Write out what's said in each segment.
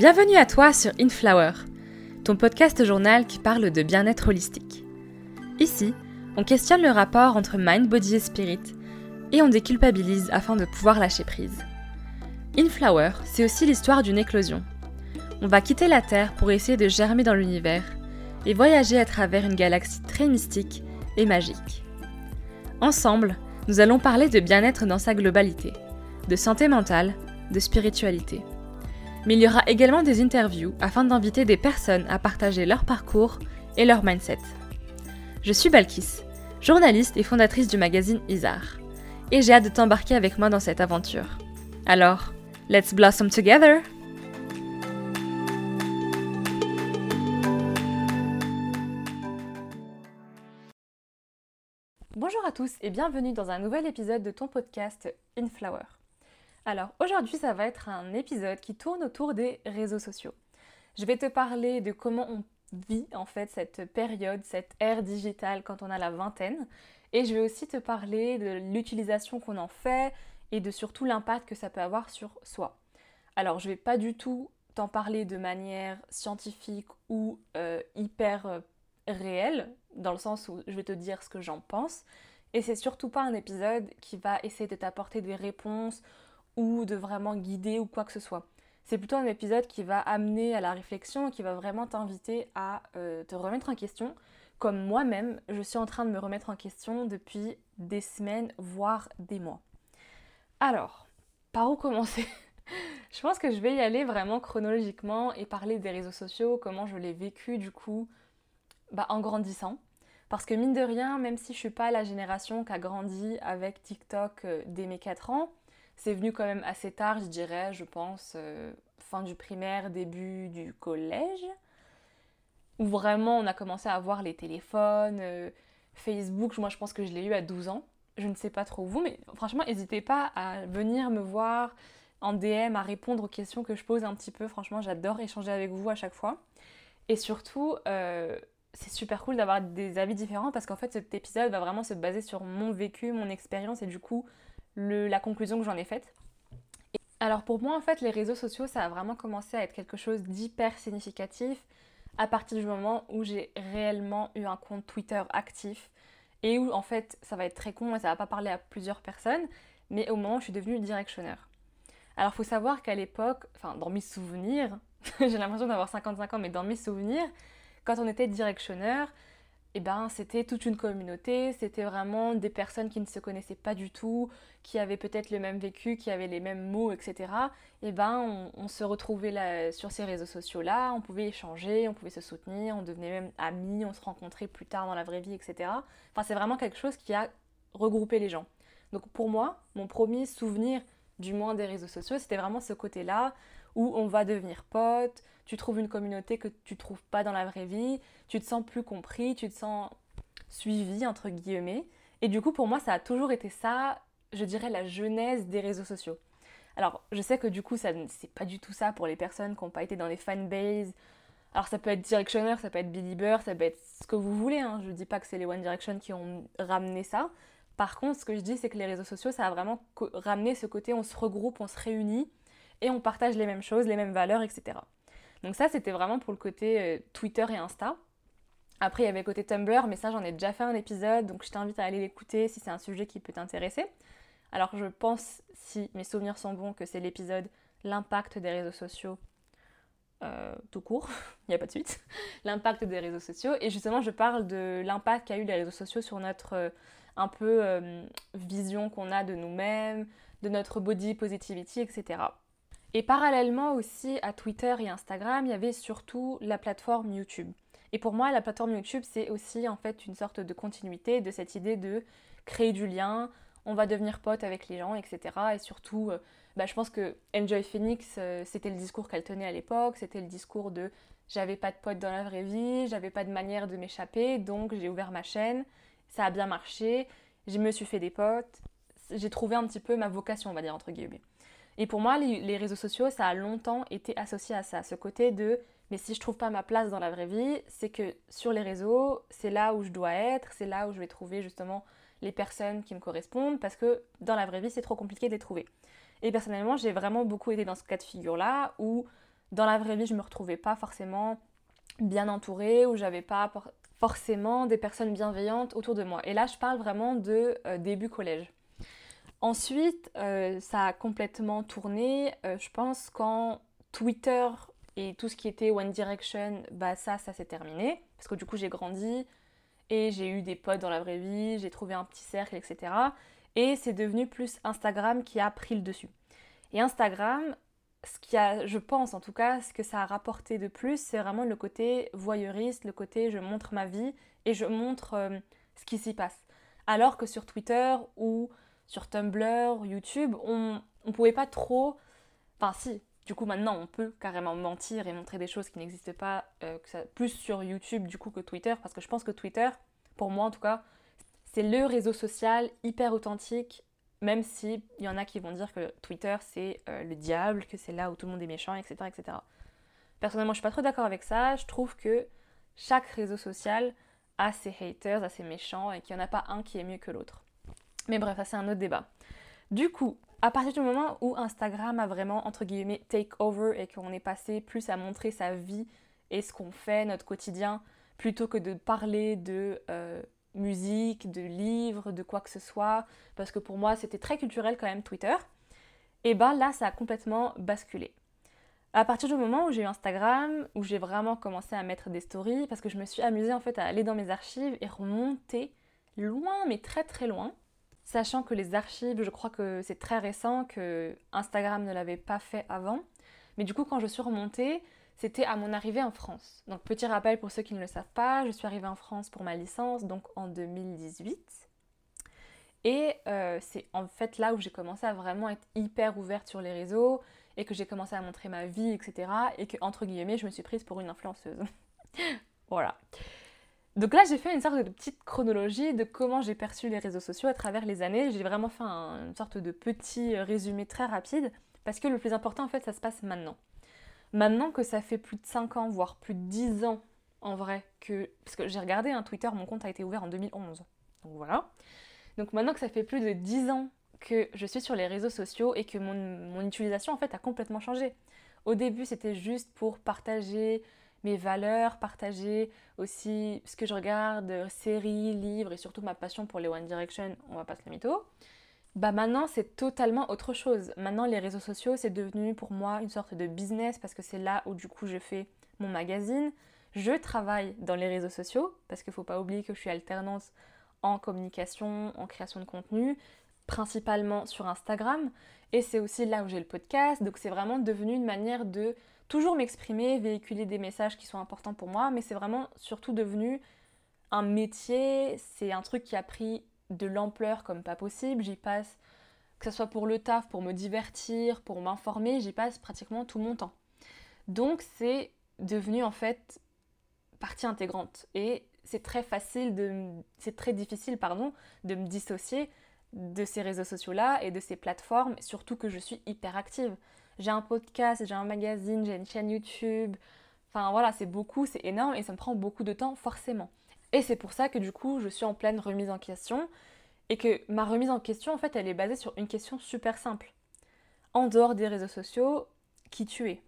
Bienvenue à toi sur Inflower, ton podcast journal qui parle de bien-être holistique. Ici, on questionne le rapport entre mind, body et spirit, et on déculpabilise afin de pouvoir lâcher prise. Inflower, c'est aussi l'histoire d'une éclosion. On va quitter la Terre pour essayer de germer dans l'univers, et voyager à travers une galaxie très mystique et magique. Ensemble, nous allons parler de bien-être dans sa globalité, de santé mentale, de spiritualité. Mais il y aura également des interviews afin d'inviter des personnes à partager leur parcours et leur mindset. Je suis Balkis, journaliste et fondatrice du magazine Isar, et j'ai hâte de t'embarquer avec moi dans cette aventure. Alors, let's blossom together! Bonjour à tous et bienvenue dans un nouvel épisode de ton podcast Inflower. Alors aujourd'hui ça va être un épisode qui tourne autour des réseaux sociaux. Je vais te parler de comment on vit en fait cette période, cette ère digitale quand on a la vingtaine, et je vais aussi te parler de l'utilisation qu'on en fait et de surtout l'impact que ça peut avoir sur soi. Alors je vais pas du tout t'en parler de manière scientifique ou hyper réelle, dans le sens où je vais te dire ce que j'en pense, et c'est surtout pas un épisode qui va essayer de t'apporter des réponses ou de vraiment guider ou quoi que ce soit. C'est plutôt un épisode qui va amener à la réflexion, qui va vraiment t'inviter à te remettre en question, comme moi-même, je suis en train de me remettre en question depuis des semaines, voire des mois. Alors, par où commencer ? Je pense que je vais y aller vraiment chronologiquement et parler des réseaux sociaux, comment je l'ai vécu du coup en grandissant. Parce que mine de rien, même si je suis pas la génération qui a grandi avec TikTok dès mes 4 ans, c'est venu quand même assez tard, je pense, fin du primaire, début du collège, où vraiment on a commencé à avoir les téléphones, Facebook, moi je pense que je l'ai eu à 12 ans, je ne sais pas trop vous, mais franchement n'hésitez pas à venir me voir en DM, à répondre aux questions que je pose un petit peu, franchement j'adore échanger avec vous à chaque fois, et surtout c'est super cool d'avoir des avis différents, parce qu'en fait cet épisode va vraiment se baser sur mon vécu, mon expérience, et du coup la conclusion que j'en ai faite. Et alors pour moi en fait les réseaux sociaux ça a vraiment commencé à être quelque chose d'hyper significatif à partir du moment où j'ai réellement eu un compte Twitter actif, et où en fait ça va être très con et ça va pas parler à plusieurs personnes, mais au moment où je suis devenue directionneur. Alors faut savoir qu'à l'époque, enfin dans mes souvenirs, j'ai l'impression d'avoir 55 ans, mais dans mes souvenirs, quand on était directionneur, c'était toute une communauté, c'était vraiment des personnes qui ne se connaissaient pas du tout, qui avaient peut-être le même vécu, qui avaient les mêmes mots, etc. On se retrouvait là, sur ces réseaux sociaux-là, on pouvait échanger, on pouvait se soutenir, on devenait même amis, on se rencontrait plus tard dans la vraie vie, etc. Enfin, c'est vraiment quelque chose qui a regroupé les gens. Donc pour moi, mon premier souvenir, du moins des réseaux sociaux, c'était vraiment ce côté-là, où on va devenir pote, tu trouves une communauté que tu trouves pas dans la vraie vie, tu te sens plus compris, tu te sens suivi, entre guillemets. Et du coup, pour moi, ça a toujours été ça, je dirais, la genèse des réseaux sociaux. Alors, je sais que du coup, ça, c'est pas du tout ça pour les personnes qui n'ont pas été dans les fanbases. Alors, ça peut être Directioner, ça peut être Belieber, ça peut être ce que vous voulez, hein. Je dis pas que c'est les One Direction qui ont ramené ça. Par contre, ce que je dis, c'est que les réseaux sociaux, ça a vraiment ramené ce côté, on se regroupe, on se réunit, et on partage les mêmes choses, les mêmes valeurs, etc. Donc ça, c'était vraiment pour le côté Twitter et Insta. Après, il y avait le côté Tumblr, mais ça, j'en ai déjà fait un épisode, donc je t'invite à aller l'écouter si c'est un sujet qui peut t'intéresser. Alors, je pense, si mes souvenirs sont bons, que c'est l'épisode « L'impact des réseaux sociaux », tout court, il n'y a pas de suite, « L'impact des réseaux sociaux ». Et justement, je parle de l'impact qu'a eu les réseaux sociaux sur notre vision qu'on a de nous-mêmes, de notre body positivity, etc. Et parallèlement aussi à Twitter et Instagram, il y avait surtout la plateforme YouTube. Et pour moi, la plateforme YouTube, c'est aussi en fait une sorte de continuité de cette idée de créer du lien, on va devenir pote avec les gens, etc. Et surtout, je pense que Enjoy Phoenix, c'était le discours qu'elle tenait à l'époque, c'était le discours de « j'avais pas de pote dans la vraie vie, j'avais pas de manière de m'échapper, donc j'ai ouvert ma chaîne, ça a bien marché, je me suis fait des potes, j'ai trouvé un petit peu ma vocation, on va dire, entre guillemets ». Et pour moi, les réseaux sociaux, ça a longtemps été associé à ça, ce côté de « mais si je trouve pas ma place dans la vraie vie, c'est que sur les réseaux, c'est là où je dois être, c'est là où je vais trouver justement les personnes qui me correspondent, parce que dans la vraie vie, c'est trop compliqué de les trouver. » Et personnellement, j'ai vraiment beaucoup été dans ce cas de figure-là, où dans la vraie vie, je me retrouvais pas forcément bien entourée ou j'avais pas forcément des personnes bienveillantes autour de moi. Et là, je parle vraiment de début collège. Ensuite, ça a complètement tourné, je pense, quand Twitter et tout ce qui était One Direction, bah ça s'est terminé. Parce que du coup, j'ai grandi et j'ai eu des potes dans la vraie vie, j'ai trouvé un petit cercle, etc. Et c'est devenu plus Instagram qui a pris le dessus. Et Instagram, ce qui a, je pense en tout cas, ce que ça a rapporté de plus, c'est vraiment le côté voyeuriste, le côté je montre ma vie et je montre ce qui s'y passe. Alors que sur Twitter ou sur Tumblr, YouTube, on pouvait pas trop... Enfin si, du coup maintenant on peut carrément mentir et montrer des choses qui n'existent pas, plus sur YouTube du coup que Twitter, parce que je pense que Twitter, pour moi en tout cas, c'est le réseau social hyper authentique, même s'il y en a qui vont dire que Twitter c'est le diable, que c'est là où tout le monde est méchant, etc. etc. Personnellement je suis pas trop d'accord avec ça, je trouve que chaque réseau social a ses haters, a ses méchants, et qu'il n'y en a pas un qui est mieux que l'autre. Mais bref, ça c'est un autre débat. Du coup, à partir du moment où Instagram a vraiment, entre guillemets, take over et qu'on est passé plus à montrer sa vie et ce qu'on fait, notre quotidien, plutôt que de parler de musique, de livres, de quoi que ce soit, parce que pour moi c'était très culturel quand même Twitter, et ben là ça a complètement basculé. À partir du moment où j'ai eu Instagram, où j'ai vraiment commencé à mettre des stories, parce que je me suis amusée en fait à aller dans mes archives et remonter loin, mais très très loin. Sachant que les archives, je crois que c'est très récent, que Instagram ne l'avait pas fait avant. Mais du coup, quand je suis remontée, c'était à mon arrivée en France. Donc petit rappel pour ceux qui ne le savent pas, je suis arrivée en France pour ma licence, donc en 2018. Et c'est en fait là où j'ai commencé à vraiment être hyper ouverte sur les réseaux et que j'ai commencé à montrer ma vie, etc. Et que, entre guillemets, je me suis prise pour une influenceuse. Voilà. Donc là, j'ai fait une sorte de petite chronologie de comment j'ai perçu les réseaux sociaux à travers les années. J'ai vraiment fait une sorte de petit résumé très rapide parce que le plus important, en fait, ça se passe maintenant. Maintenant que ça fait plus de 5 ans, voire plus de 10 ans, en vrai, que... Parce que j'ai regardé Twitter, mon compte a été ouvert en 2011. Donc voilà. Donc maintenant que ça fait plus de 10 ans que je suis sur les réseaux sociaux et que mon utilisation, en fait, a complètement changé. Au début, c'était juste pour partager... mes valeurs, partager aussi ce que je regarde, séries, livres et surtout ma passion pour les One Direction, on va pas se le mytho. Bah maintenant c'est totalement autre chose. Maintenant les réseaux sociaux c'est devenu pour moi une sorte de business parce que c'est là où du coup je fais mon magazine. Je travaille dans les réseaux sociaux parce qu'il faut pas oublier que je suis alternante en communication, en création de contenu, principalement sur Instagram. Et c'est aussi là où j'ai le podcast, donc c'est vraiment devenu une manière de toujours m'exprimer, véhiculer des messages qui sont importants pour moi, mais c'est vraiment surtout devenu un métier, c'est un truc qui a pris de l'ampleur comme pas possible, j'y passe, que ce soit pour le taf, pour me divertir, pour m'informer, j'y passe pratiquement tout mon temps. Donc c'est devenu en fait partie intégrante et c'est très difficile, de me dissocier de ces réseaux sociaux-là et de ces plateformes, surtout que je suis hyper active. J'ai un podcast, j'ai un magazine, j'ai une chaîne YouTube. Enfin voilà, c'est beaucoup, c'est énorme et ça me prend beaucoup de temps forcément. Et c'est pour ça que du coup, je suis en pleine remise en question et que ma remise en question, en fait, elle est basée sur une question super simple. En dehors des réseaux sociaux, qui tu es ?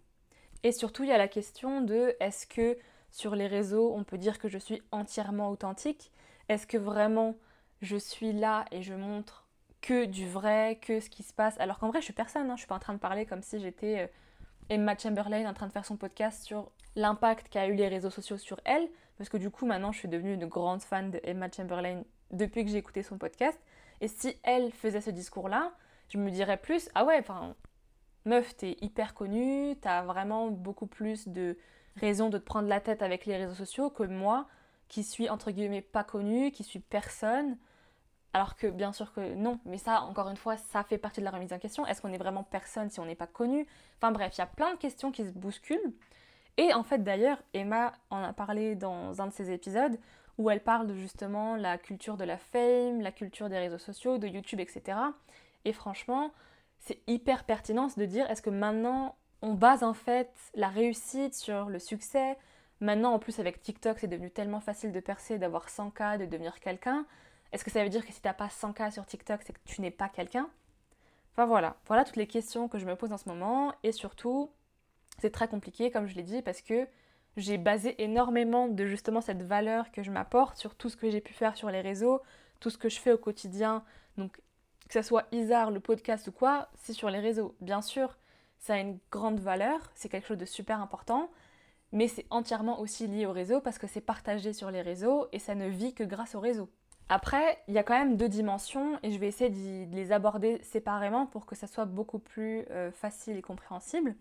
Et surtout, il y a la question de est-ce que sur les réseaux, on peut dire que je suis entièrement authentique ? Est-ce que vraiment je suis là et je montre que du vrai, que ce qui se passe, alors qu'en vrai je suis personne, je suis pas en train de parler comme si j'étais Emma Chamberlain en train de faire son podcast sur l'impact qu'a eu les réseaux sociaux sur elle, parce que du coup maintenant je suis devenue une grande fan de Emma Chamberlain depuis que j'ai écouté son podcast, et si elle faisait ce discours-là, je me dirais plus, ah ouais, enfin, meuf, t'es hyper connue, t'as vraiment beaucoup plus de raisons de te prendre la tête avec les réseaux sociaux que moi, qui suis entre guillemets pas connue, qui suis personne. Alors que bien sûr que non, mais ça, encore une fois, ça fait partie de la remise en question. Est-ce qu'on est vraiment personne si on n'est pas connu ? Enfin bref, il y a plein de questions qui se bousculent. Et en fait d'ailleurs, Emma en a parlé dans un de ses épisodes où elle parle de justement la culture de la fame, la culture des réseaux sociaux, de YouTube, etc. Et franchement, c'est hyper pertinent de dire est-ce que maintenant on base en fait la réussite sur le succès ? Maintenant en plus avec TikTok, c'est devenu tellement facile de percer, d'avoir 100K, de devenir quelqu'un. Est-ce que ça veut dire que si t'as pas 100K sur TikTok, c'est que tu n'es pas quelqu'un ? Enfin voilà toutes les questions que je me pose en ce moment et surtout c'est très compliqué, comme je l'ai dit, parce que j'ai basé énormément de justement cette valeur que je m'apporte sur tout ce que j'ai pu faire sur les réseaux, tout ce que je fais au quotidien. Donc que ça soit Isar, le podcast ou quoi, c'est sur les réseaux. Bien sûr, ça a une grande valeur, c'est quelque chose de super important, mais c'est entièrement aussi lié au réseau parce que c'est partagé sur les réseaux et ça ne vit que grâce au réseau. Après, il y a quand même deux dimensions et je vais essayer de les aborder séparément pour que ça soit beaucoup plus facile et compréhensible.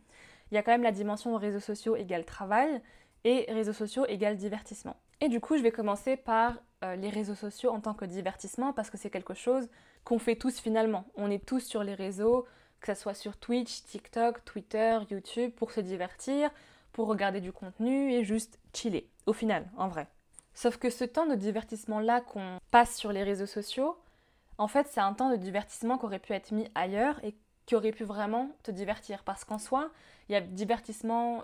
Il y a quand même la dimension réseaux sociaux égale travail et réseaux sociaux égale divertissement. Et du coup, je vais commencer par les réseaux sociaux en tant que divertissement parce que c'est quelque chose qu'on fait tous finalement. On est tous sur les réseaux, que ça soit sur Twitch, TikTok, Twitter, YouTube, pour se divertir, pour regarder du contenu et juste chiller, au final, en vrai. Sauf que ce temps de divertissement-là qu'on passe sur les réseaux sociaux, en fait, c'est un temps de divertissement qui aurait pu être mis ailleurs et qui aurait pu vraiment te divertir. Parce qu'en soi, il y a divertissement,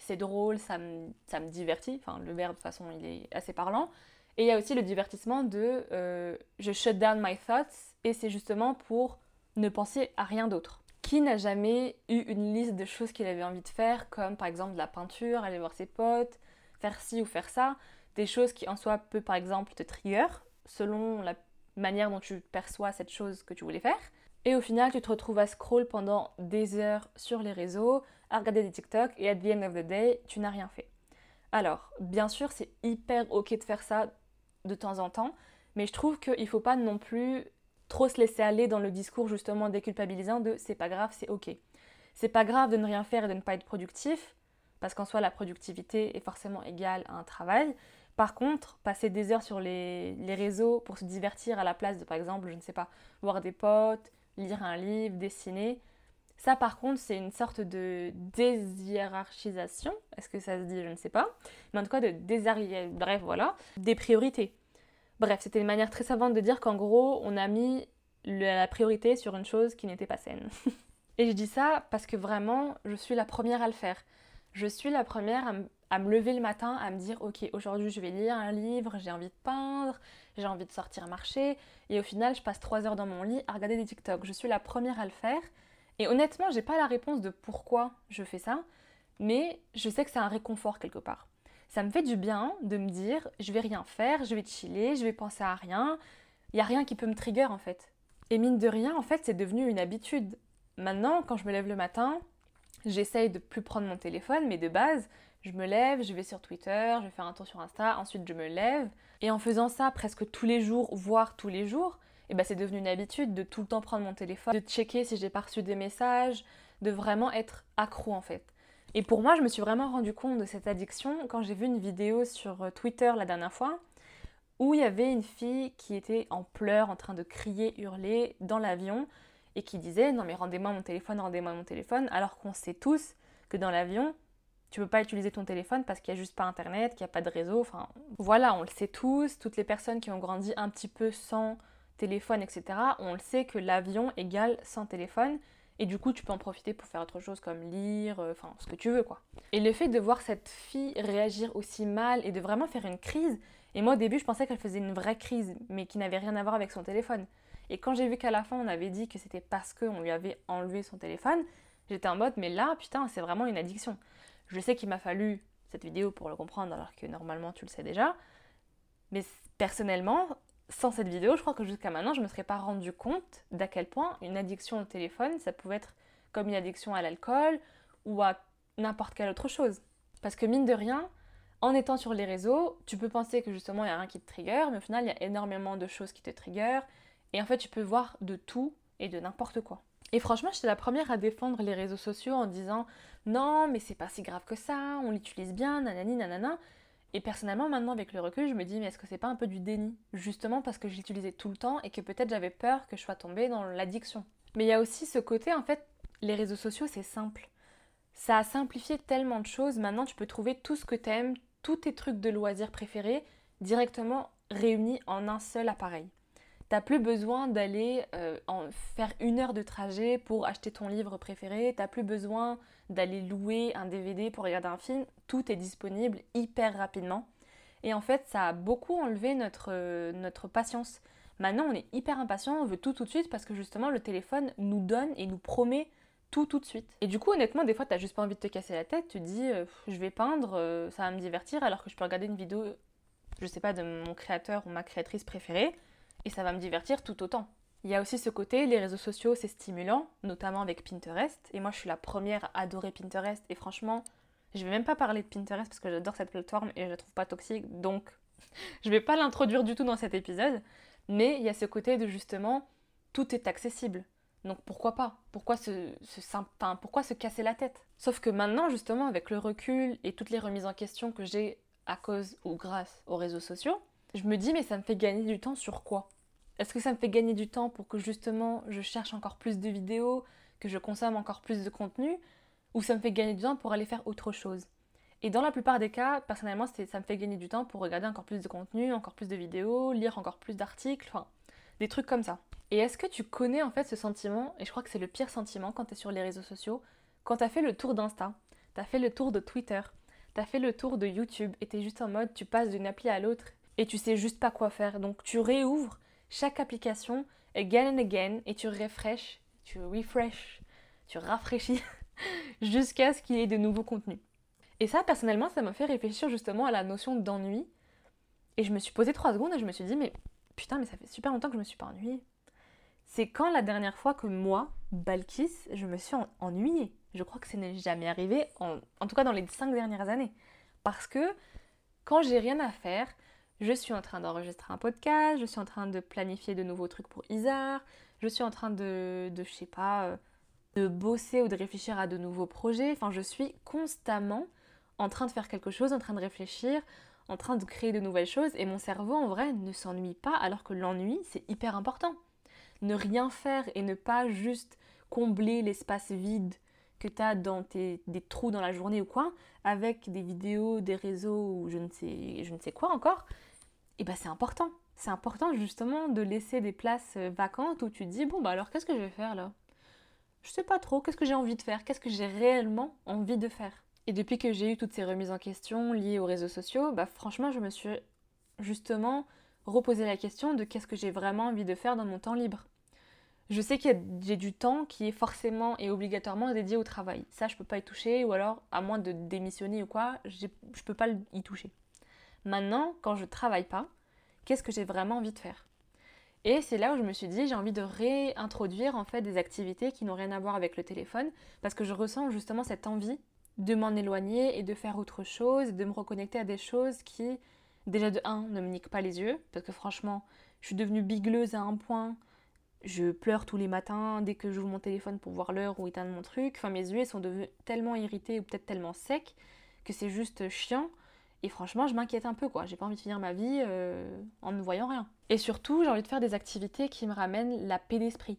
c'est drôle, ça me divertit. Enfin, le verbe, de toute façon, il est assez parlant. Et il y a aussi le divertissement de je shut down my thoughts et c'est justement pour ne penser à rien d'autre. Qui n'a jamais eu une liste de choses qu'il avait envie de faire, comme par exemple de la peinture, aller voir ses potes, faire ci ou faire ça, des choses qui en soi peuvent par exemple te trigger, selon la manière dont tu perçois cette chose que tu voulais faire. Et au final, tu te retrouves à scroll pendant des heures sur les réseaux, à regarder des TikTok et at the end of the day, tu n'as rien fait. Alors, bien sûr, c'est hyper ok de faire ça de temps en temps, mais je trouve qu'il ne faut pas non plus trop se laisser aller dans le discours justement déculpabilisant de « c'est pas grave, c'est ok ». C'est pas grave de ne rien faire et de ne pas être productif, parce qu'en soi, la productivité est forcément égale à un travail. Par contre, passer des heures sur les réseaux pour se divertir à la place de, par exemple, je ne sais pas, voir des potes, lire un livre, dessiner, ça par contre, c'est une sorte de déshierarchisation, est-ce que ça se dit, je ne sais pas, mais en tout cas de bref, voilà, des priorités. Bref, c'était une manière très savante de dire qu'en gros, on a mis la priorité sur une chose qui n'était pas saine. Et je dis ça parce que vraiment, je suis la première à le faire. Je suis la première à me lever le matin, à me dire « Ok, aujourd'hui, je vais lire un livre, j'ai envie de peindre, j'ai envie de sortir marcher. » Et au final, je passe 3 heures dans mon lit à regarder des TikTok. Je suis la première à le faire. Et honnêtement, j'ai pas la réponse de pourquoi je fais ça, mais je sais que c'est un réconfort quelque part. Ça me fait du bien de me dire je vais rien faire, je vais chiller, je vais penser à rien, il n'y a rien qui peut me trigger en fait. Et mine de rien, en fait, c'est devenu une habitude. Maintenant, quand je me lève le matin, j'essaye de plus prendre mon téléphone, mais de base, je me lève, je vais sur Twitter, je vais faire un tour sur Insta, ensuite je me lève. Et en faisant ça presque tous les jours, voire tous les jours, et ben c'est devenu une habitude de tout le temps prendre mon téléphone, de checker si j'ai pas reçu des messages, de vraiment être accro en fait. Et pour moi, je me suis vraiment rendu compte de cette addiction quand j'ai vu une vidéo sur Twitter la dernière fois où il y avait une fille qui était en pleurs, en train de crier, hurler dans l'avion et qui disait « Non mais rendez-moi mon téléphone » alors qu'on sait tous que dans l'avion, tu peux pas utiliser ton téléphone parce qu'il n'y a juste pas internet, qu'il n'y a pas de réseau, enfin voilà, on le sait tous, toutes les personnes qui ont grandi un petit peu sans téléphone, etc. On le sait que l'avion égale sans téléphone. Et du coup, tu peux en profiter pour faire autre chose comme lire, enfin, ce que tu veux, quoi. Et le fait de voir cette fille réagir aussi mal et de vraiment faire une crise, et moi, au début, je pensais qu'elle faisait une vraie crise, mais qui n'avait rien à voir avec son téléphone. Et quand j'ai vu qu'à la fin, on avait dit que c'était parce qu'on lui avait enlevé son téléphone, j'étais en mode, mais là, putain, c'est vraiment une addiction. Je sais qu'il m'a fallu cette vidéo pour le comprendre, alors que normalement, tu le sais déjà. Mais personnellement, sans cette vidéo, je crois que jusqu'à maintenant, je ne me serais pas rendu compte d'à quel point une addiction au téléphone, ça pouvait être comme une addiction à l'alcool ou à n'importe quelle autre chose. Parce que mine de rien, en étant sur les réseaux, tu peux penser que justement, il n'y a rien qui te trigger, mais au final, il y a énormément de choses qui te trigger. Et en fait, tu peux voir de tout et de n'importe quoi. Et franchement, j'étais la première à défendre les réseaux sociaux en disant « Non, mais c'est pas si grave que ça, on l'utilise bien, nanani, nanana ». Et personnellement, maintenant, avec le recul, je me dis, mais est-ce que c'est pas un peu du déni ? Justement parce que je l'utilisais tout le temps et que peut-être j'avais peur que je sois tombée dans l'addiction. Mais il y a aussi ce côté, en fait, les réseaux sociaux, c'est simple. Ça a simplifié tellement de choses. Maintenant, tu peux trouver tout ce que t'aimes, tous tes trucs de loisirs préférés, directement réunis en un seul appareil. T'as plus besoin d'aller faire 1 heure de trajet pour acheter ton livre préféré, t'as plus besoin d'aller louer un DVD pour regarder un film, tout est disponible hyper rapidement. Et en fait, ça a beaucoup enlevé notre patience. Maintenant, on est hyper impatient, on veut tout de suite parce que justement, le téléphone nous donne et nous promet tout de suite. Et du coup, honnêtement, des fois, t'as juste pas envie de te casser la tête, tu te dis, je vais peindre, ça va me divertir, alors que je peux regarder une vidéo, je sais pas, de mon créateur ou ma créatrice préférée, et ça va me divertir tout autant. Il y a aussi ce côté, les réseaux sociaux, c'est stimulant, notamment avec Pinterest, et moi, je suis la première à adorer Pinterest, et franchement, je vais même pas parler de Pinterest parce que j'adore cette plateforme et je la trouve pas toxique, donc je vais pas l'introduire du tout dans cet épisode, mais il y a ce côté de justement, tout est accessible. Donc pourquoi pas ? Pourquoi se casser la tête ? Sauf que maintenant, justement, avec le recul et toutes les remises en question que j'ai à cause ou grâce aux réseaux sociaux, je me dis, mais ça me fait gagner du temps sur quoi ? Est-ce que ça me fait gagner du temps pour que justement je cherche encore plus de vidéos, que je consomme encore plus de contenu, ou ça me fait gagner du temps pour aller faire autre chose ? Et dans la plupart des cas, personnellement, ça me fait gagner du temps pour regarder encore plus de contenu, encore plus de vidéos, lire encore plus d'articles, enfin, des trucs comme ça. Et est-ce que tu connais en fait ce sentiment, et je crois que c'est le pire sentiment quand t'es sur les réseaux sociaux, quand t'as fait le tour d'Insta, t'as fait le tour de Twitter, t'as fait le tour de YouTube et t'es juste en mode tu passes d'une appli à l'autre et tu sais juste pas quoi faire. Donc tu réouvres chaque application again and again et tu rafraîchis jusqu'à ce qu'il y ait de nouveaux contenus. Et ça personnellement ça m'a fait réfléchir justement à la notion d'ennui et je me suis posée 3 secondes et je me suis dit mais ça fait super longtemps que je me suis pas ennuyée. C'est quand la dernière fois que moi, Balkis, je me suis ennuyée. Je crois que ça n'est jamais arrivé, en tout cas dans les 5 dernières années. Parce que quand j'ai rien à faire, je suis en train d'enregistrer un podcast, je suis en train de planifier de nouveaux trucs pour Isar, je suis en train de bosser ou de réfléchir à de nouveaux projets. Enfin, je suis constamment en train de faire quelque chose, en train de réfléchir, en train de créer de nouvelles choses. Et mon cerveau, en vrai, ne s'ennuie pas, alors que l'ennui, c'est hyper important. Ne rien faire et ne pas juste combler l'espace vide que t'as dans des trous dans la journée ou quoi, avec des vidéos, des réseaux ou je ne sais quoi encore, et bah c'est important. C'est important justement de laisser des places vacantes où tu te dis bon bah alors qu'est-ce que je vais faire là ? Je sais pas trop, qu'est-ce que j'ai envie de faire ? Qu'est-ce que j'ai réellement envie de faire ? Et depuis que j'ai eu toutes ces remises en question liées aux réseaux sociaux, bah franchement je me suis justement reposer la question de qu'est-ce que j'ai vraiment envie de faire dans mon temps libre. Je sais que j'ai du temps qui est forcément et obligatoirement dédié au travail. Ça, je peux pas y toucher, ou alors, à moins de démissionner ou quoi, je peux pas y toucher. Maintenant, quand je travaille pas, qu'est-ce que j'ai vraiment envie de faire ? Et c'est là où je me suis dit, j'ai envie de réintroduire en fait des activités qui n'ont rien à voir avec le téléphone, parce que je ressens justement cette envie de m'en éloigner et de faire autre chose, de me reconnecter à des choses qui... Déjà de 1, ne me nique pas les yeux, parce que franchement, je suis devenue bigleuse à un point. Je pleure tous les matins dès que j'ouvre mon téléphone pour voir l'heure ou éteindre mon truc. Enfin, mes yeux sont devenus tellement irrités ou peut-être tellement secs que c'est juste chiant. Et franchement, je m'inquiète un peu, quoi. J'ai pas envie de finir ma vie en ne voyant rien. Et surtout, j'ai envie de faire des activités qui me ramènent la paix d'esprit.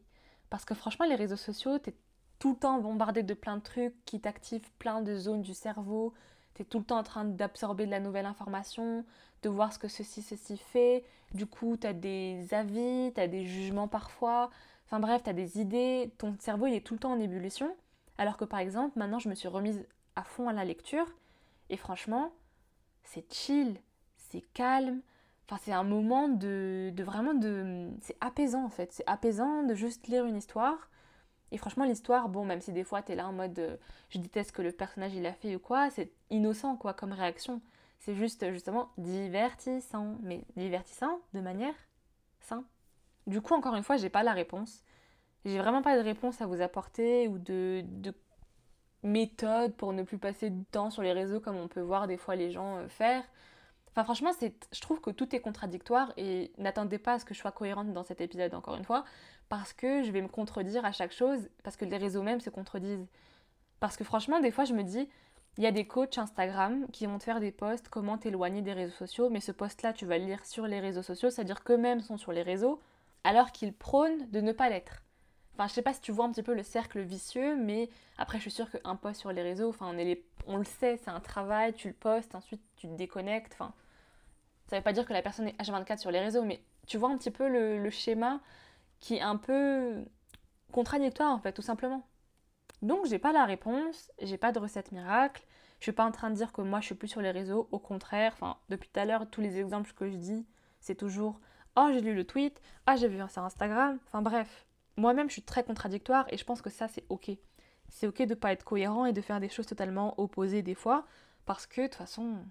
Parce que franchement, les réseaux sociaux, t'es tout le temps bombardé de plein de trucs qui t'activent plein de zones du cerveau. T'es tout le temps en train d'absorber de la nouvelle information, de voir ce que ceci fait. Du coup, t'as des avis, t'as des jugements parfois. Enfin bref, t'as des idées. Ton cerveau, il est tout le temps en ébullition. Alors que par exemple, maintenant, je me suis remise à fond à la lecture. Et franchement, c'est chill, c'est calme. Enfin, c'est un moment de vraiment... C'est apaisant en fait. C'est apaisant de juste lire une histoire. Et franchement l'histoire, bon même si des fois t'es là en mode je déteste ce que le personnage il a fait ou quoi, c'est innocent quoi comme réaction. C'est juste justement divertissant, mais divertissant de manière saine. Du coup encore une fois j'ai pas la réponse. J'ai vraiment pas de réponse à vous apporter ou de méthode pour ne plus passer du temps sur les réseaux comme on peut voir des fois les gens faire. Enfin franchement je trouve que tout est contradictoire et n'attendez pas à ce que je sois cohérente dans cet épisode encore une fois parce que je vais me contredire à chaque chose parce que les réseaux même se contredisent. Parce que franchement des fois je me dis il y a des coachs Instagram qui vont te faire des posts comment t'éloigner des réseaux sociaux mais ce post là tu vas le lire sur les réseaux sociaux, c'est-à-dire qu'eux-mêmes sont sur les réseaux alors qu'ils prônent de ne pas l'être. Enfin je sais pas si tu vois un petit peu le cercle vicieux mais après je suis sûre qu'un post sur les réseaux, enfin on le sait, c'est un travail, tu le postes, ensuite tu te déconnectes, enfin ça veut pas dire que la personne est H24 sur les réseaux, mais tu vois un petit peu le schéma qui est un peu contradictoire en fait, tout simplement. Donc j'ai pas la réponse, j'ai pas de recette miracle, je suis pas en train de dire que moi je suis plus sur les réseaux, au contraire, enfin depuis tout à l'heure tous les exemples que je dis c'est toujours « Oh j'ai lu le tweet, ah j'ai vu ça sur Instagram », enfin bref. Moi-même je suis très contradictoire et je pense que ça c'est ok. c'est ok de pas être cohérent et de faire des choses totalement opposées des fois, parce que de toute façon,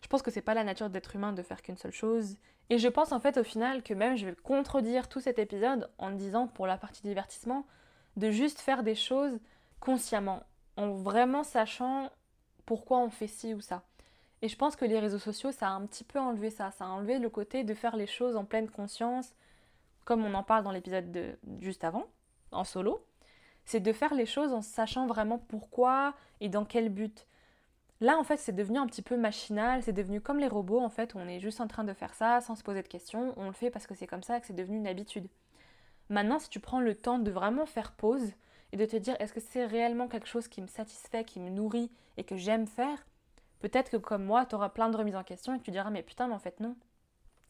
je pense que c'est pas la nature d'être humain de faire qu'une seule chose. Et je pense en fait au final que même je vais contredire tout cet épisode en disant pour la partie divertissement, de juste faire des choses consciemment, en vraiment sachant pourquoi on fait ci ou ça. Et je pense que les réseaux sociaux, ça a un petit peu enlevé ça. Ça a enlevé le côté de faire les choses en pleine conscience, comme on en parle dans l'épisode de juste avant, en solo. C'est de faire les choses en sachant vraiment pourquoi et dans quel but. Là, en fait, c'est devenu un petit peu machinal. C'est devenu comme les robots, en fait, où on est juste en train de faire ça sans se poser de questions. On le fait parce que c'est comme ça, que c'est devenu une habitude. Maintenant, si tu prends le temps de vraiment faire pause et de te dire « Est-ce que c'est réellement quelque chose qui me satisfait, qui me nourrit et que j'aime faire ?» Peut-être que comme moi, tu auras plein de remises en question et que tu diras « mais putain, mais en fait non ».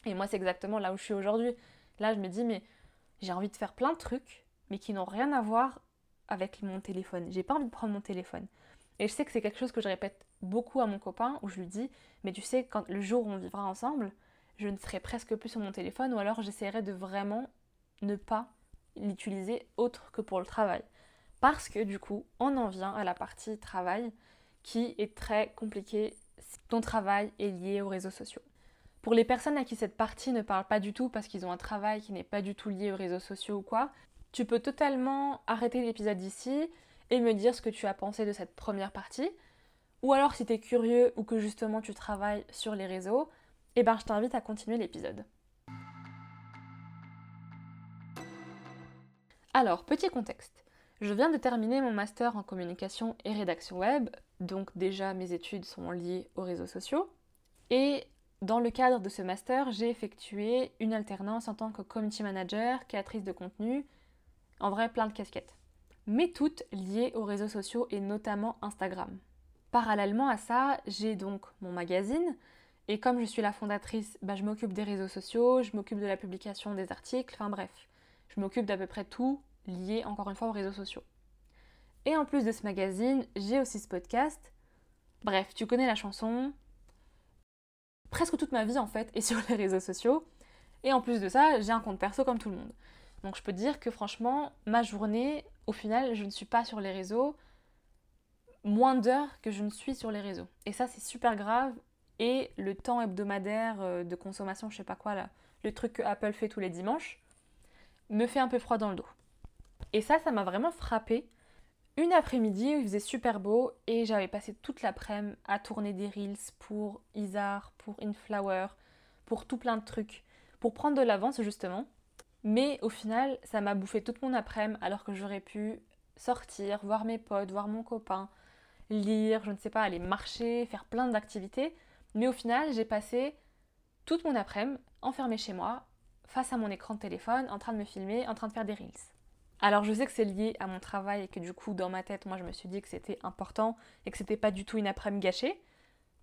Et moi, c'est exactement là où je suis aujourd'hui. Là, je me dis « mais j'ai envie de faire plein de trucs, mais qui n'ont rien à voir avec mon téléphone. J'ai pas envie de prendre mon téléphone. » Et je sais que c'est quelque chose que je répète beaucoup à mon copain, où je lui dis « mais tu sais, quand le jour où on vivra ensemble, je ne serai presque plus sur mon téléphone, ou alors j'essaierai de vraiment ne pas l'utiliser autre que pour le travail. » Parce que du coup, on en vient à la partie travail, qui est très compliqué si ton travail est lié aux réseaux sociaux. Pour les personnes à qui cette partie ne parle pas du tout parce qu'ils ont un travail qui n'est pas du tout lié aux réseaux sociaux ou quoi, tu peux totalement arrêter l'épisode ici et me dire ce que tu as pensé de cette première partie. Ou alors si t'es curieux ou que justement tu travailles sur les réseaux, eh ben je t'invite à continuer l'épisode. Alors, petit contexte. Je viens de terminer mon master en communication et rédaction web, donc déjà mes études sont liées aux réseaux sociaux. Et dans le cadre de ce master, j'ai effectué une alternance en tant que community manager, créatrice de contenu, en vrai plein de casquettes. Mais toutes liées aux réseaux sociaux et notamment Instagram. Parallèlement à ça, j'ai donc mon magazine, et comme je suis la fondatrice, je m'occupe des réseaux sociaux, je m'occupe de la publication des articles, enfin bref, je m'occupe d'à peu près tout, lié encore une fois aux réseaux sociaux. Et en plus de ce magazine, j'ai aussi ce podcast. Bref, tu connais la chanson. Presque toute ma vie en fait est sur les réseaux sociaux. Et en plus de ça, j'ai un compte perso comme tout le monde. Donc je peux te dire que franchement, ma journée, au final, je ne suis pas sur les réseaux moins d'heures que je ne suis sur les réseaux. Et ça, c'est super grave. Et le temps hebdomadaire de consommation, je sais pas quoi là, le truc que Apple fait tous les dimanches, me fait un peu froid dans le dos. Et ça m'a vraiment frappée. Une après-midi où il faisait super beau et j'avais passé toute l'après-midi à tourner des reels pour Isar, pour Inflower, pour tout plein de trucs, pour prendre de l'avance justement. Mais au final, ça m'a bouffé toute mon après-midi alors que j'aurais pu sortir, voir mes potes, voir mon copain, lire, je ne sais pas, aller marcher, faire plein d'activités. Mais au final, j'ai passé toute mon après-midi enfermée chez moi, face à mon écran de téléphone, en train de me filmer, en train de faire des reels. Alors je sais que c'est lié à mon travail et que du coup dans ma tête moi je me suis dit que c'était important et que c'était pas du tout une après-midi gâchée.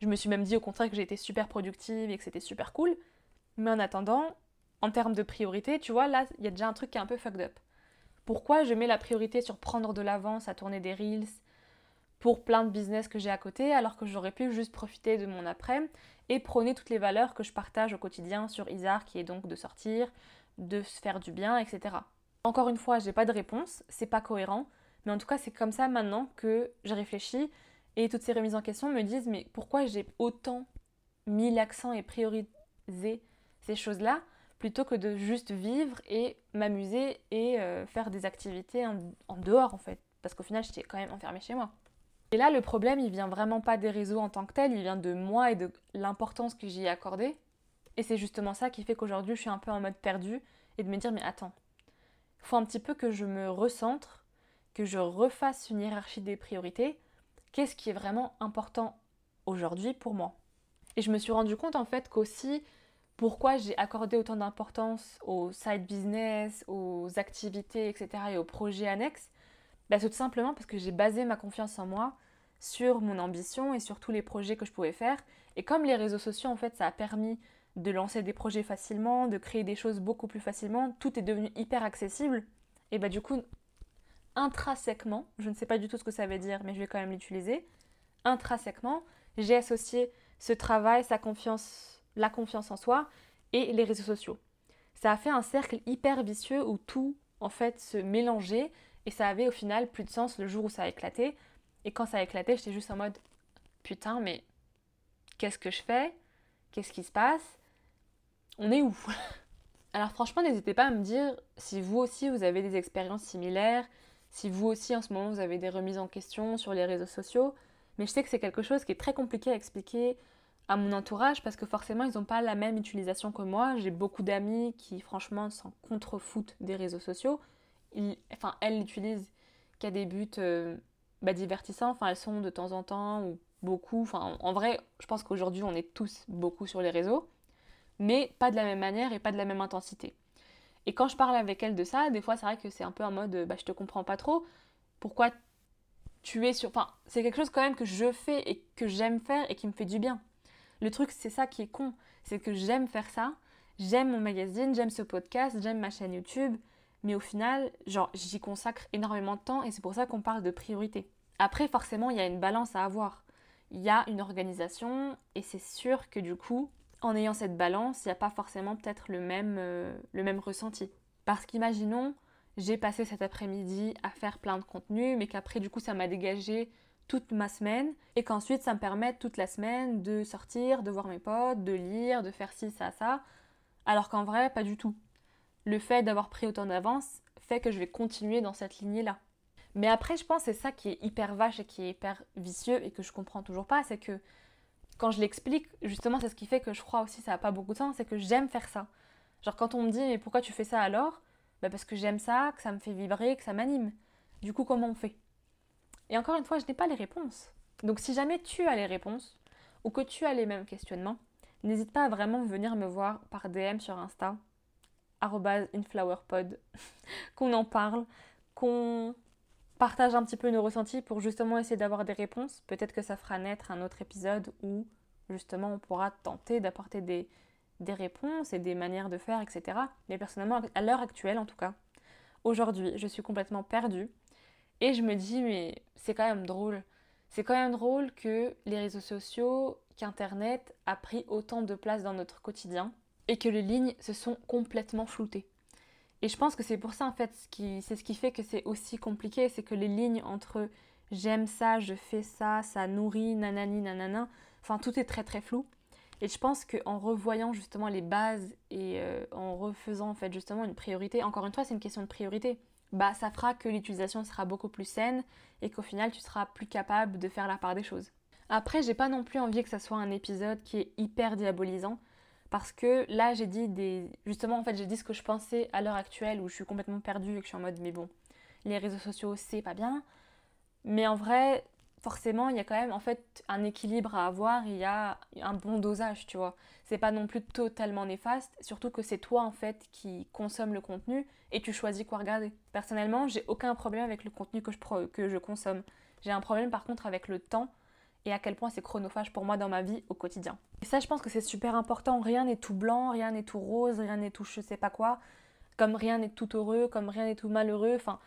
Je me suis même dit au contraire que j'ai été super productive et que c'était super cool. Mais en attendant, en termes de priorité, tu vois là il y a déjà un truc qui est un peu fucked up. Pourquoi je mets la priorité sur prendre de l'avance à tourner des reels pour plein de business que j'ai à côté alors que j'aurais pu juste profiter de mon après-midi et prôner toutes les valeurs que je partage au quotidien sur Isar qui est donc de sortir, de se faire du bien, etc. Encore une fois, j'ai pas de réponse, c'est pas cohérent, mais en tout cas c'est comme ça maintenant que je réfléchis et toutes ces remises en question me disent mais pourquoi j'ai autant mis l'accent et priorisé ces choses-là plutôt que de juste vivre et m'amuser et faire des activités en dehors en fait, parce qu'au final j'étais quand même enfermée chez moi. Et là le problème il vient vraiment pas des réseaux en tant que tel, il vient de moi et de l'importance que j'y ai accordée et c'est justement ça qui fait qu'aujourd'hui je suis un peu en mode perdue et de me dire mais attends, faut un petit peu que je me recentre, que je refasse une hiérarchie des priorités. Qu'est-ce qui est vraiment important aujourd'hui pour moi? Et je me suis rendu compte en fait qu'aussi pourquoi j'ai accordé autant d'importance aux side business, aux activités, etc. et aux projets annexes, c'est tout simplement parce que j'ai basé ma confiance en moi sur mon ambition et sur tous les projets que je pouvais faire. Et comme les réseaux sociaux en fait ça a permis de lancer des projets facilement, de créer des choses beaucoup plus facilement, tout est devenu hyper accessible, et du coup, intrinsèquement, je ne sais pas du tout ce que ça veut dire, mais je vais quand même l'utiliser, intrinsèquement, j'ai associé ce travail, sa confiance, la confiance en soi, et les réseaux sociaux. Ça a fait un cercle hyper vicieux où tout, en fait, se mélangeait, Et ça avait au final plus de sens le jour où ça a éclaté. Et quand ça a éclaté, j'étais juste en mode « Putain, mais qu'est-ce que je fais ? Qu'est-ce qui se passe ? On est où ?» Alors franchement, n'hésitez pas à me dire si vous aussi vous avez des expériences similaires, si vous aussi en ce moment vous avez des remises en question sur les réseaux sociaux. Mais je sais que c'est quelque chose qui est très compliqué à expliquer à mon entourage parce que forcément, ils n'ont pas la même utilisation que moi. J'ai beaucoup d'amis qui franchement s'en contrefoutent des réseaux sociaux. Elles l'utilisent qu'à des buts divertissants. Enfin, elles sont de temps en temps ou beaucoup. Enfin, en vrai, je pense qu'aujourd'hui, on est tous beaucoup sur les réseaux, mais pas de la même manière et pas de la même intensité. Et quand je parle avec elles de ça, des fois, c'est vrai que c'est un peu en mode « je te comprends pas trop, pourquoi tu es sur... » Enfin, c'est quelque chose quand même que je fais et que j'aime faire et qui me fait du bien. Le truc, c'est ça qui est con, c'est que j'aime faire ça, j'aime mon magazine, j'aime ce podcast, j'aime ma chaîne YouTube... Mais au final, j'y consacre énormément de temps et c'est pour ça qu'on parle de priorité. Après, forcément, il y a une balance à avoir. Il y a une organisation et c'est sûr que du coup, en ayant cette balance, il n'y a pas forcément peut-être le même ressenti. Parce qu'imaginons, j'ai passé cet après-midi à faire plein de contenu, mais qu'après, du coup, ça m'a dégagé toute ma semaine et qu'ensuite, ça me permet toute la semaine de sortir, de voir mes potes, de lire, de faire ci, ça, ça. Alors qu'en vrai, pas du tout. Le fait d'avoir pris autant d'avance fait que je vais continuer dans cette lignée-là. Mais après, je pense que c'est ça qui est hyper vache et qui est hyper vicieux et que je comprends toujours pas, c'est que quand je l'explique, justement, c'est ce qui fait que je crois aussi ça n'a pas beaucoup de sens, c'est que j'aime faire ça. Genre quand on me dit « mais pourquoi tu fais ça alors ?» Parce que j'aime ça, que ça me fait vibrer, que ça m'anime. Du coup, comment on fait ? Et encore une fois, je n'ai pas les réponses. Donc si jamais tu as les réponses ou que tu as les mêmes questionnements, n'hésite pas à vraiment venir me voir par DM sur Insta. @inflowerpod, qu'on en parle, qu'on partage un petit peu nos ressentis pour justement essayer d'avoir des réponses. Peut-être que ça fera naître un autre épisode où justement on pourra tenter d'apporter des réponses et des manières de faire, etc. Mais personnellement, à l'heure actuelle en tout cas, aujourd'hui, je suis complètement perdue et je me dis mais c'est quand même drôle. C'est quand même drôle que les réseaux sociaux, qu'Internet a pris autant de place dans notre quotidien. Et que les lignes se sont complètement floutées. Et je pense que c'est pour ça en fait, c'est ce qui fait que c'est aussi compliqué, c'est que les lignes entre « j'aime ça »,« je fais ça »,« ça nourrit »,« nanani, nanana », enfin tout est très très flou. Et je pense qu'en revoyant justement les bases et en refaisant en fait justement une priorité, encore une fois c'est une question de priorité, ça fera que l'utilisation sera beaucoup plus saine et qu'au final tu seras plus capable de faire la part des choses. Après j'ai pas non plus envie que ça soit un épisode qui est hyper diabolisant, parce que là, j'ai dit Justement, en fait, j'ai dit ce que je pensais à l'heure actuelle où je suis complètement perdue et que je suis en mode « mais bon, les réseaux sociaux, c'est pas bien ». Mais en vrai, forcément, il y a quand même en fait un équilibre à avoir, il y a un bon dosage, tu vois. C'est pas non plus totalement néfaste, surtout que c'est toi en fait qui consomme le contenu et tu choisis quoi regarder. Personnellement, j'ai aucun problème avec le contenu que je consomme. J'ai un problème par contre avec le temps et à quel point c'est chronophage pour moi dans ma vie au quotidien. Et ça, je pense que c'est super important. Rien n'est tout blanc, rien n'est tout rose, rien n'est tout je sais pas quoi, comme rien n'est tout heureux, comme rien n'est tout malheureux. Enfin,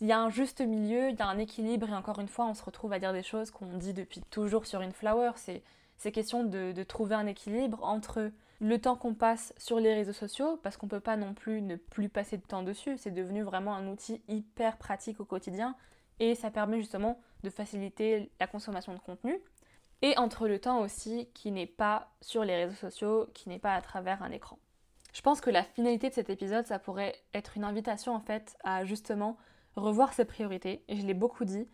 il y a un juste milieu, il y a un équilibre. Et encore une fois, on se retrouve à dire des choses qu'on dit depuis toujours sur Inflower. C'est question de trouver un équilibre entre le temps qu'on passe sur les réseaux sociaux, parce qu'on peut pas non plus ne plus passer de temps dessus. C'est devenu vraiment un outil hyper pratique au quotidien. Et ça permet justement de faciliter la consommation de contenu. Et entre le temps aussi qui n'est pas sur les réseaux sociaux, qui n'est pas à travers un écran. Je pense que la finalité de cet épisode, ça pourrait être une invitation en fait à justement revoir ses priorités. Et je l'ai beaucoup dit.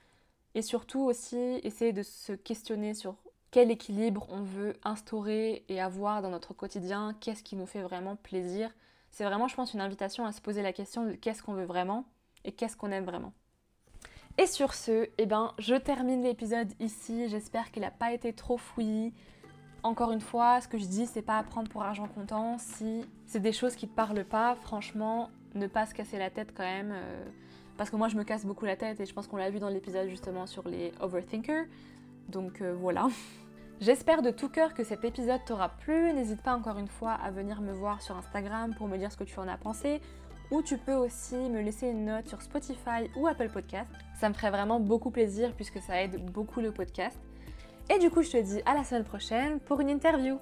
Et surtout aussi essayer de se questionner sur quel équilibre on veut instaurer et avoir dans notre quotidien. Qu'est-ce qui nous fait vraiment plaisir. C'est vraiment, je pense, une invitation à se poser la question de qu'est-ce qu'on veut vraiment et qu'est-ce qu'on aime vraiment. Et sur ce, je termine l'épisode ici. J'espère qu'il n'a pas été trop fouillis. Encore une fois, ce que je dis, c'est pas à prendre pour argent comptant. Si c'est des choses qui te parlent pas, franchement, ne pas se casser la tête quand même. Parce que moi, je me casse beaucoup la tête et je pense qu'on l'a vu dans l'épisode justement sur les overthinkers. Donc voilà. J'espère de tout cœur que cet épisode t'aura plu. N'hésite pas encore une fois à venir me voir sur Instagram pour me dire ce que tu en as pensé. Ou tu peux aussi me laisser une note sur Spotify ou Apple Podcast. Ça me ferait vraiment beaucoup plaisir puisque ça aide beaucoup le podcast. Et du coup, je te dis à la semaine prochaine pour une interview.